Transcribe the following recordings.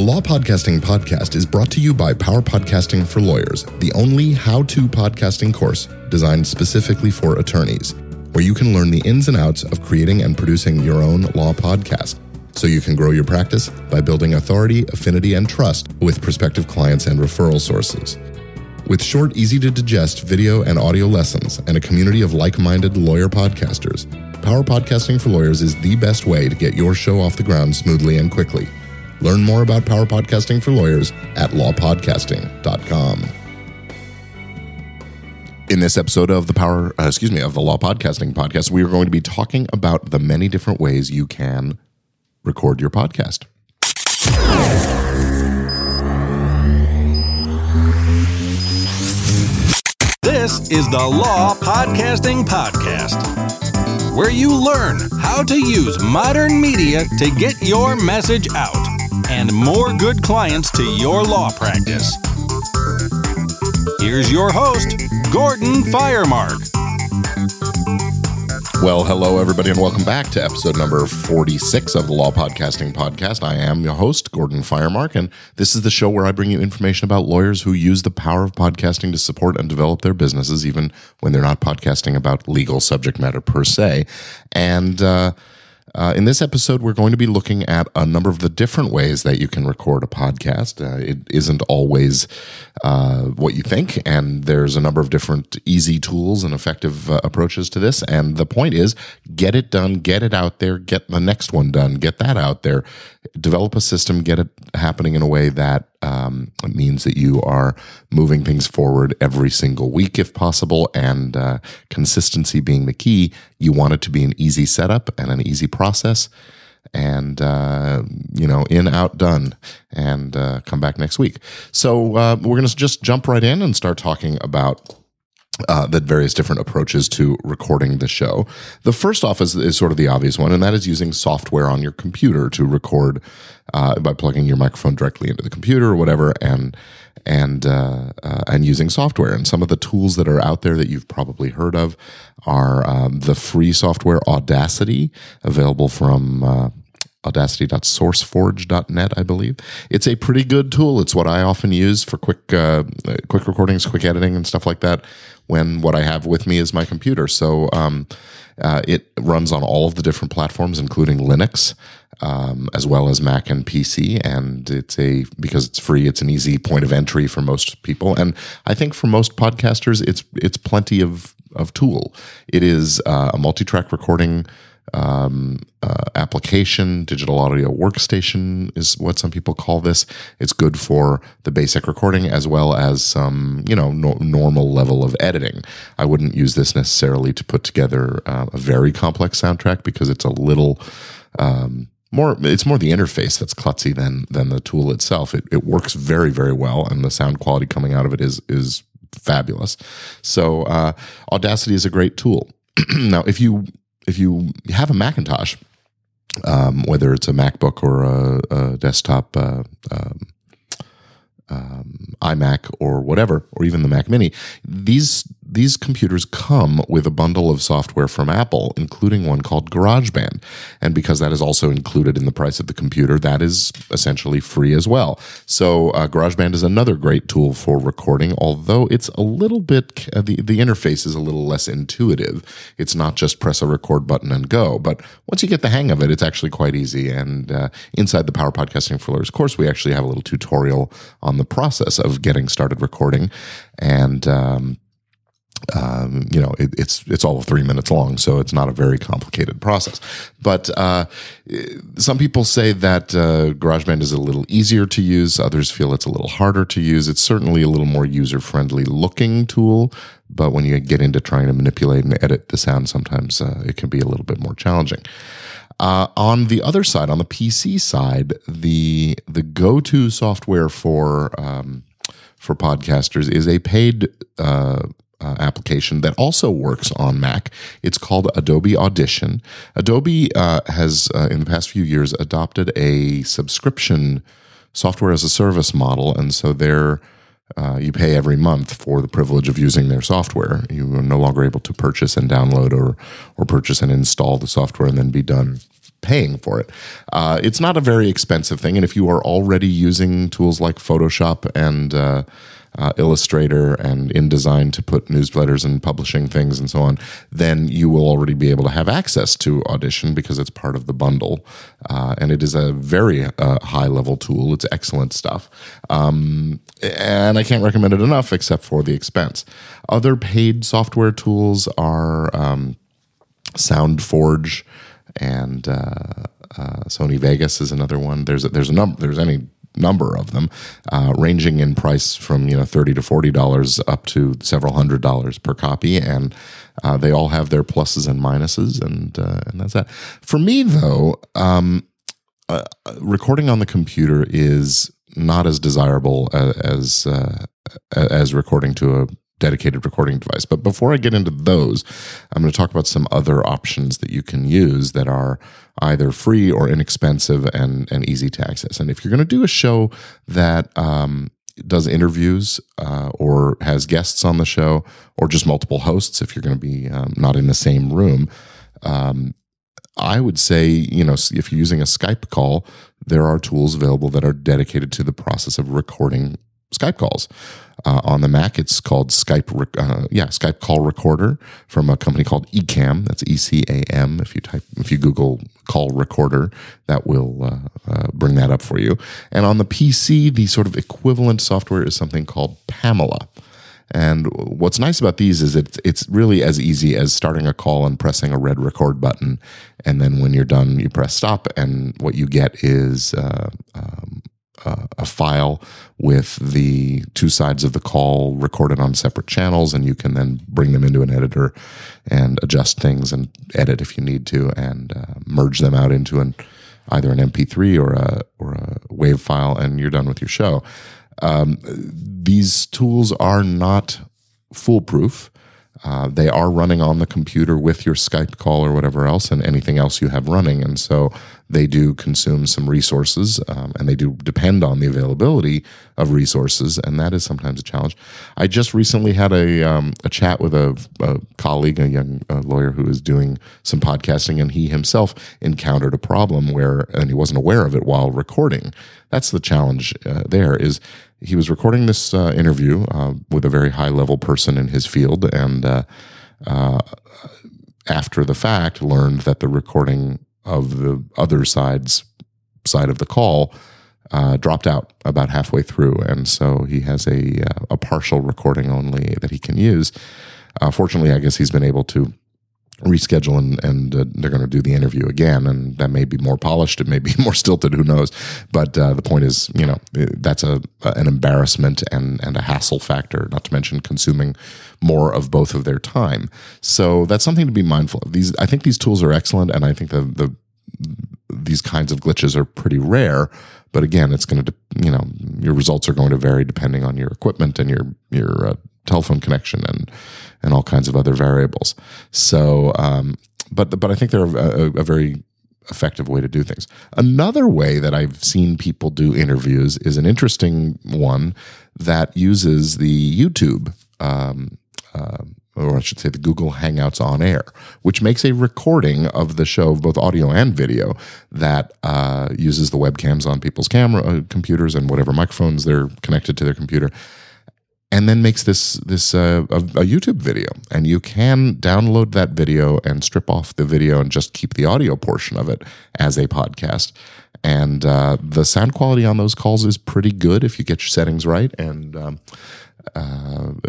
The Law Podcasting Podcast is brought to you by Power Podcasting for Lawyers, the only how-to podcasting course designed specifically for attorneys, where you can learn the ins and outs of creating and producing your own law podcast, so you can grow your practice by building authority, affinity, and trust with prospective clients and referral sources. With short, easy-to-digest video and audio lessons and a community of like-minded lawyer podcasters, Power Podcasting for Lawyers is the best way to get your show off the ground smoothly and quickly. Learn more about Power Podcasting for Lawyers at lawpodcasting.com. In this episode of the Law Podcasting Podcast, we are going to be talking about the many different ways you can record your podcast. This is the Law Podcasting Podcast, where you learn how to use modern media to get your message out and more good clients to your law practice. Here's your host, Gordon Firemark. Well, hello, everybody, and welcome back to episode number 46 of the Law Podcasting Podcast. I am your host, Gordon Firemark, and this is the show where I bring you information about lawyers who use the power of podcasting to support and develop their businesses, even when they're not podcasting about legal subject matter per se. And in this episode, we're going to be looking at a number of the different ways that you can record a podcast. It isn't always what you think, and there's a number of different easy tools and effective approaches to this. And the point is, get it done, get it out there, get the next one done, get that out there, develop a system, get it happening in a way that means that you are moving things forward every single week if possible, and consistency being the key. You want it to be an easy setup and an easy process, and in, out, done, and come back next week. So we're going to just jump right in and start talking about the various different approaches to recording the show. The first off is sort of the obvious one, and that is using software on your computer to record by plugging your microphone directly into the computer or whatever, and using software. And some of the tools that are out there that you've probably heard of are the free software Audacity, available from audacity.sourceforge.net, I believe. It's a pretty good tool. It's what I often use for quick recordings, quick editing, and stuff like that, when what I have with me is my computer. So it runs on all of the different platforms, including Linux, as well as Mac and PC. And because it's free, it's an easy point of entry for most people. And I think for most podcasters, it's plenty of tool. It is a multi-track recording application. Digital audio workstation is what some people call this. It's good for the basic recording as well as some normal level of editing. I wouldn't use this necessarily to put together a very complex soundtrack, because it's a little more the interface that's klutzy than the tool itself. It works very, very well, and the sound quality coming out of it is fabulous. So Audacity is a great tool. Now, if you have a Macintosh, whether it's a MacBook or a desktop iMac or whatever, or even the Mac Mini, these computers come with a bundle of software from Apple, including one called GarageBand. And because that is also included in the price of the computer, that is essentially free as well. So GarageBand is another great tool for recording, although it's a little bit, the interface is a little less intuitive. It's not just press a record button and go. But once you get the hang of it, it's actually quite easy. And inside the Power Podcasting for Lawyers course, we actually have a little tutorial on the process of getting started recording, and it's all of 3 minutes long, so it's not a very complicated process. But some people say that GarageBand is a little easier to use. Others feel it's a little harder to use. It's certainly a little more user-friendly looking tool, but when you get into trying to manipulate and edit the sound, sometimes it can be a little bit more challenging. On the other side, on the PC side, the go-to software for podcasters is a paid application that also works on Mac. It's called Adobe Audition. Adobe has, in the past few years, adopted a subscription software as a service model, and so they're you pay every month for the privilege of using their software. You are no longer able to purchase and download or purchase and install the software and then be done paying for it. It's not a very expensive thing, and if you are already using tools like Photoshop and Illustrator and InDesign to put newsletters and publishing things and so on, then you will already be able to have access to Audition because it's part of the bundle. And it is a very high-level tool. It's excellent stuff. And I can't recommend it enough except for the expense. Other paid software tools are SoundForge and Sony Vegas is another one. There's any number of them, ranging in price from $30 to $40 up to several hundred dollars per copy, and they all have their pluses and minuses, and that's that. For me, though, recording on the computer is not as desirable as recording to a dedicated recording device. But before I get into those, I'm going to talk about some other options that you can use that are either free or inexpensive and easy to access. And if you're going to do a show that does interviews or has guests on the show or just multiple hosts, if you're going to be not in the same room, I would say, if you're using a Skype call, there are tools available that are dedicated to the process of recording Skype calls. On the Mac, it's called Skype Call Recorder from a company called Ecamm. That's E-C-A-M. If you Google Call Recorder, that will bring that up for you. And on the PC, the sort of equivalent software is something called Pamela. And what's nice about these is it's really as easy as starting a call and pressing a red record button. And then when you're done, you press stop, and what you get is a file with the two sides of the call recorded on separate channels, and you can then bring them into an editor and adjust things and edit if you need to, and merge them out into either an MP3 or a WAV file, and you're done with your show. These tools are not foolproof. They are running on the computer with your Skype call or whatever else and anything else you have running. And so they do consume some resources, and they do depend on the availability of resources, and that is sometimes a challenge. I just recently had a chat with a colleague, a young lawyer who is doing some podcasting, and he himself encountered a problem and he wasn't aware of it while recording. That's the challenge there is he was recording this interview with a very high-level person in his field, and after the fact learned that the recording of the other side of the call dropped out about halfway through. And so he has a partial recording only that he can use. Fortunately, I guess he's been able to reschedule and they're going to do the interview again, and that may be more polished, it may be more stilted, who knows, but the point is that's an embarrassment and a hassle factor, not to mention consuming more of both of their time. So that's something to be mindful of. I think these tools are excellent, and I think these kinds of glitches are pretty rare, but again, it's going to your results are going to vary depending on your equipment and your telephone connection and all kinds of other variables. So, but I think they're a very effective way to do things. Another way that I've seen people do interviews is an interesting one that uses the YouTube, or I should say the Google Hangouts on Air, which makes a recording of the show, both audio and video, that uses the webcams on people's computers and whatever microphones they're connected to their computer, and then makes this a YouTube video. And you can download that video and strip off the video and just keep the audio portion of it as a podcast. And the sound quality on those calls is pretty good if you get your settings right. And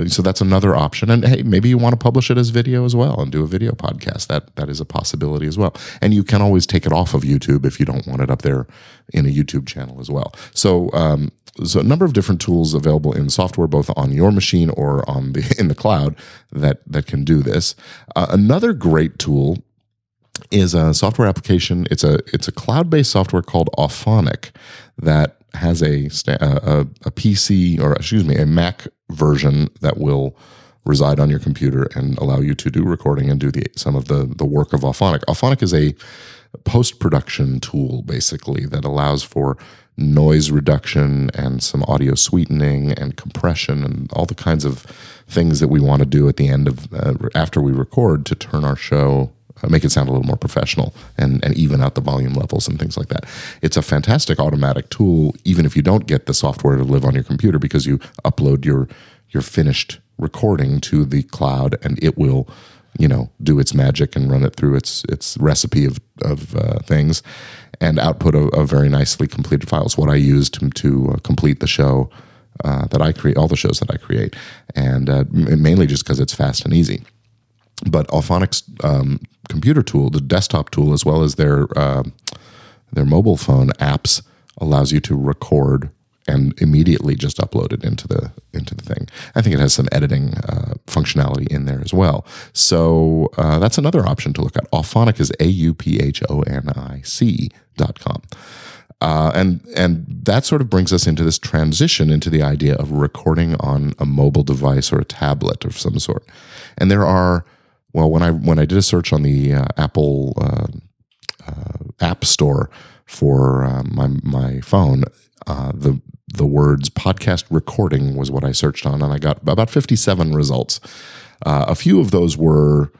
so that's another option. And hey, maybe you want to publish it as video as well and do a video podcast. That is a possibility as well. And you can always take it off of YouTube if you don't want it up there in a YouTube channel as well. So a number of different tools available in software, both on your machine or in the cloud, that can do this. Another great tool is a software application. It's a cloud-based software called Auphonic that has a PC, or excuse me, a Mac version that will reside on your computer and allow you to do recording and do some of the work of Auphonic. Auphonic is a post-production tool, basically, that allows for noise reduction and some audio sweetening and compression and all the kinds of things that we want to do at the end after we record to turn our show make it sound a little more professional and even out the volume levels and things like that. It's a fantastic automatic tool, even if you don't get the software to live on your computer, because you upload your finished recording to the cloud and it will, you know, do its magic and run it through its recipe of things and output a very nicely completed file. It's what I used to complete the show that I create, all the shows that I create, and mainly just because it's fast and easy. But Auphonic's computer tool, the desktop tool, as well as their mobile phone apps, allows you to record and immediately just upload it into the thing. I think it has some editing functionality in there as well. So that's another option to look at. Auphonic is auphonic.com. And that sort of brings us into this transition into the idea of recording on a mobile device or a tablet of some sort. And there are, well, when I did a search on the Apple App Store for my phone, the words podcast recording was what I searched on, and I got about 57 results. A few of those were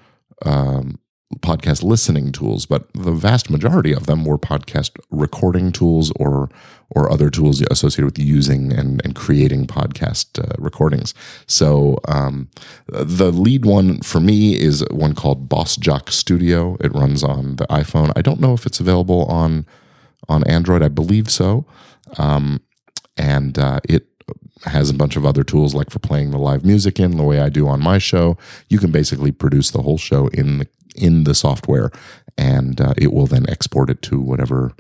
podcast listening tools, but the vast majority of them were podcast recording tools or other tools associated with using and creating podcast recordings. So the lead one for me is one called Boss Jock Studio. It runs on the iPhone. I don't know if it's available on Android. I believe so. And it has a bunch of other tools, like for playing the live music in the way I do on my show. You can basically produce the whole show in the software, and it will then export it to whatever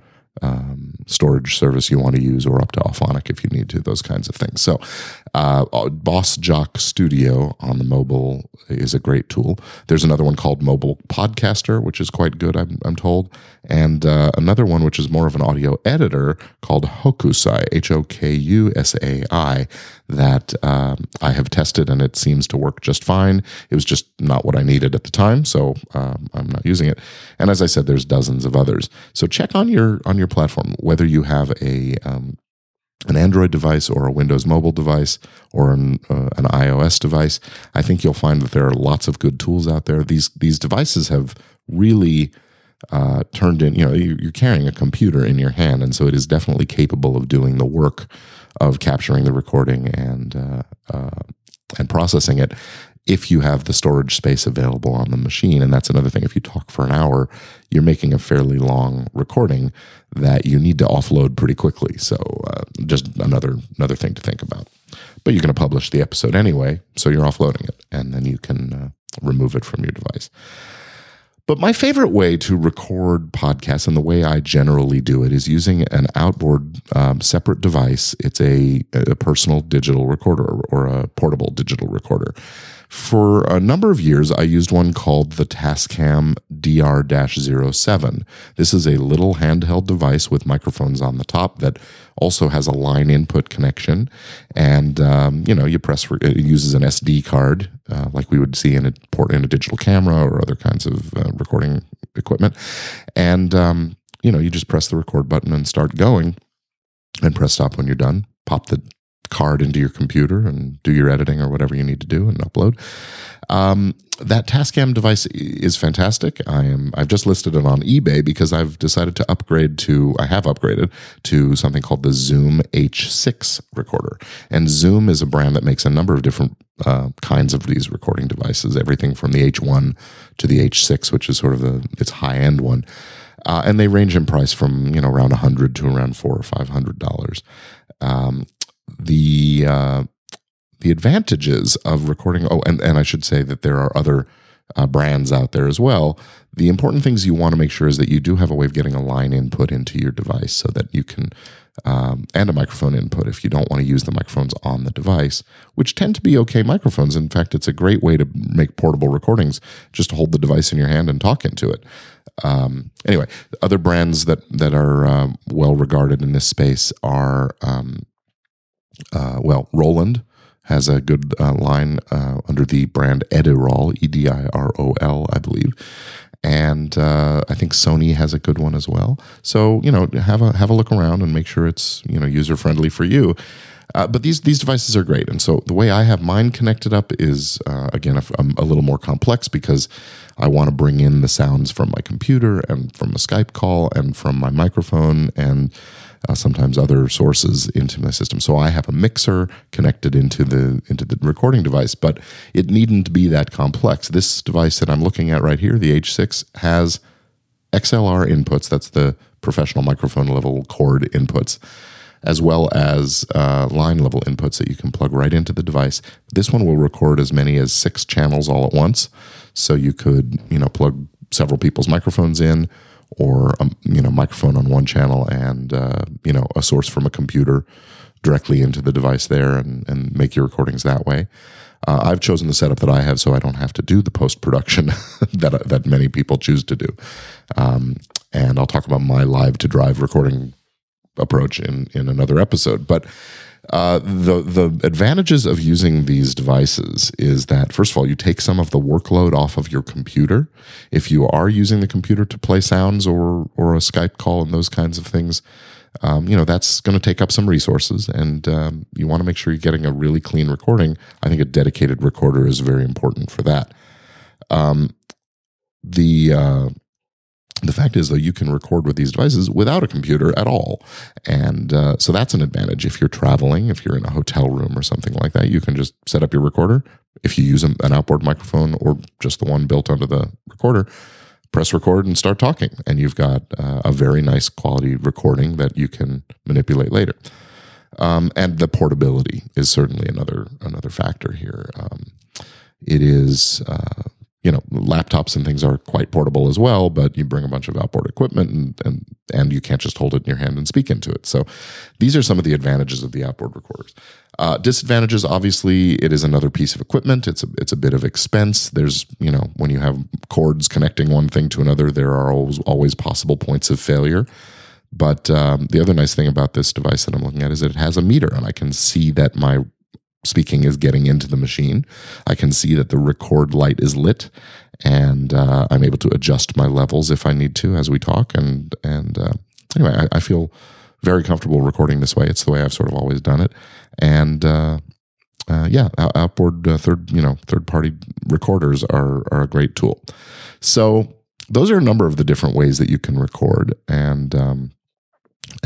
storage service you want to use, or up to Auphonic if you need to, those kinds of things. So Boss Jock Studio on the mobile is a great tool. There's another one called Mobile Podcaster, which is quite good, I'm told, and another one which is more of an audio editor called Hokusai, Hokusai, that I have tested, and it seems to work just fine. It was just not what I needed at the time, so I'm not using it. And as I said, there's dozens of others. So check on your platform, whether you have a an Android device or a Windows mobile device or an iOS device. I think you'll find that there are lots of good tools out there. These devices have really turned in, you're carrying a computer in your hand, and so it is definitely capable of doing the work of capturing the recording and processing it, if you have the storage space available on the machine. And that's another thing. If you talk for an hour, you're making a fairly long recording that you need to offload pretty quickly. So just another thing to think about. But you're going to publish the episode anyway, so you're offloading it, and then you can remove it from your device. But my favorite way to record podcasts, and the way I generally do it, is using an outboard separate device. It's a personal digital recorder, or a portable digital recorder. For a number of years, I used one called the Tascam DR-07. This is a little handheld device with microphones on the top that also has a line input connection. And, you press, it uses an SD card like we would see in a digital camera or other kinds of recording equipment. And, you just press the record button and start going, and press stop when you're done. Pop the card into your computer and do your editing or whatever you need to do and upload. That Tascam device is fantastic. I've just listed it on eBay because I've decided to upgraded to something called the Zoom H6 recorder. And Zoom is a brand that makes a number of different kinds of these recording devices, everything from the H1 to the H6, which is sort of its high-end one. And they range in price from, around $100 to around $400 or $500. The advantages of recording, and I should say that there are other brands out there as well. The important things you want to make sure is that you do have a way of getting a line input into your device, so that you can, and a microphone input if you don't want to use the microphones on the device, which tend to be okay microphones. In fact, it's a great way to make portable recordings. Just hold the device in your hand and talk into it. Anyway, other brands that are well regarded in this space are... Roland has a good line under the brand Edirol, Edirol, I believe, and I think Sony has a good one as well. So have a look around and make sure it's user friendly for you. But these devices are great. And so the way I have mine connected up is, again, a little more complex because I want to bring in the sounds from my computer and from a Skype call and from my microphone and sometimes other sources into my system. So I have a mixer connected into the recording device, but it needn't be that complex. This device that I'm looking at right here, the H6, has XLR inputs. That's the professional microphone level cord inputs, as well as line level inputs that you can plug right into the device. This one will record as many as 6 channels all at once. So you could, plug several people's microphones in, or microphone on one channel and a source from a computer directly into the device there, and make your recordings that way. I've chosen the setup that I have, so I don't have to do the post-production that many people choose to do. And I'll talk about my live-to-drive recording approach in another episode. But the advantages of using these devices is that, first of all, you take some of the workload off of your computer. If you are using the computer to play sounds or a Skype call and those kinds of things, that's going to take up some resources, and you want to make sure you're getting a really clean recording. I think a dedicated recorder is very important for that. The fact is, though, you can record with these devices without a computer at all. And so that's an advantage. If you're traveling, if you're in a hotel room or something like that, you can just set up your recorder. If you use an outboard microphone or just the one built onto the recorder, press record and start talking. And you've got a very nice quality recording that you can manipulate later. And the portability is certainly another factor here. It is... laptops and things are quite portable as well, but you bring a bunch of outboard equipment and you can't just hold it in your hand and speak into it. So these are some of the advantages of the outboard recorders. Disadvantages, obviously, it is another piece of equipment. It's a bit of expense. There's, when you have cords connecting one thing to another, there are always possible points of failure. But the other nice thing about this device that I'm looking at is that it has a meter, and I can see that my speaking is getting into the machine. I can see that the record light is lit, and I'm able to adjust my levels if I need to as we talk. And anyway, I feel very comfortable recording this way. It's the way I've sort of always done it. And outboard third-party recorders are a great tool. So those are a number of the different ways that you can record, and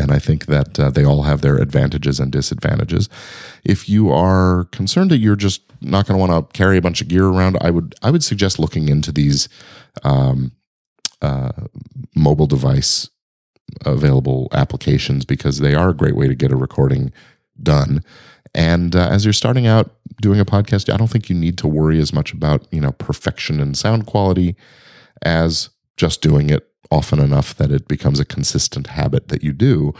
I think that they all have their advantages and disadvantages. If you are concerned that you're just not going to want to carry a bunch of gear around, I would suggest looking into these mobile device available applications, because they are a great way to get a recording done. And as you're starting out doing a podcast, I don't think you need to worry as much about perfection and sound quality as just doing it often enough that it becomes a consistent habit that you do.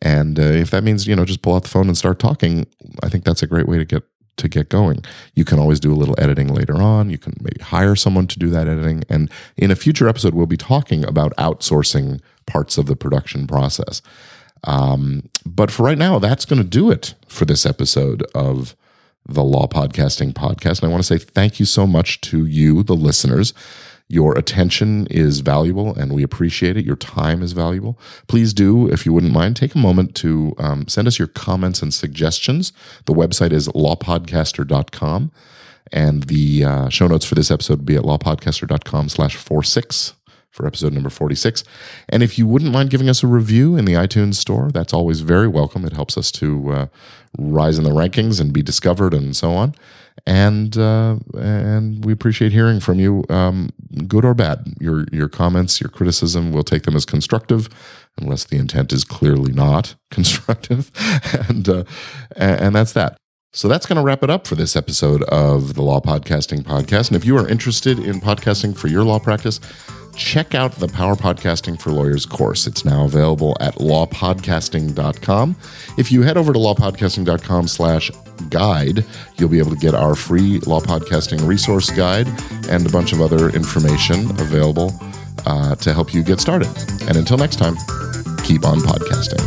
And if that means, just pull out the phone and start talking, I think that's a great way to get going. You can always do a little editing later on. You can maybe hire someone to do that editing. And in a future episode, we'll be talking about outsourcing parts of the production process. But for right now, that's going to do it for this episode of the Law Podcasting Podcast. And I want to say thank you so much to you, the listeners. Your attention is valuable, and we appreciate it. Your time is valuable. Please do, if you wouldn't mind, take a moment to send us your comments and suggestions. The website is lawpodcaster.com, and the show notes for this episode will be at lawpodcaster.com/46 for episode number 46. And if you wouldn't mind giving us a review in the iTunes store, that's always very welcome. It helps us to rise in the rankings and be discovered and so on. And we appreciate hearing from you, good or bad. Your comments, your criticism, we'll take them as constructive, unless the intent is clearly not constructive. and that's that. So that's going to wrap it up for this episode of the Law Podcasting Podcast. And if you are interested in podcasting for your law practice, check out the Power Podcasting for Lawyers course. It's now available at lawpodcasting.com. If you head over to lawpodcasting.com/guide, you'll be able to get our free Law Podcasting resource guide and a bunch of other information available to help you get started. And until next time, keep on podcasting.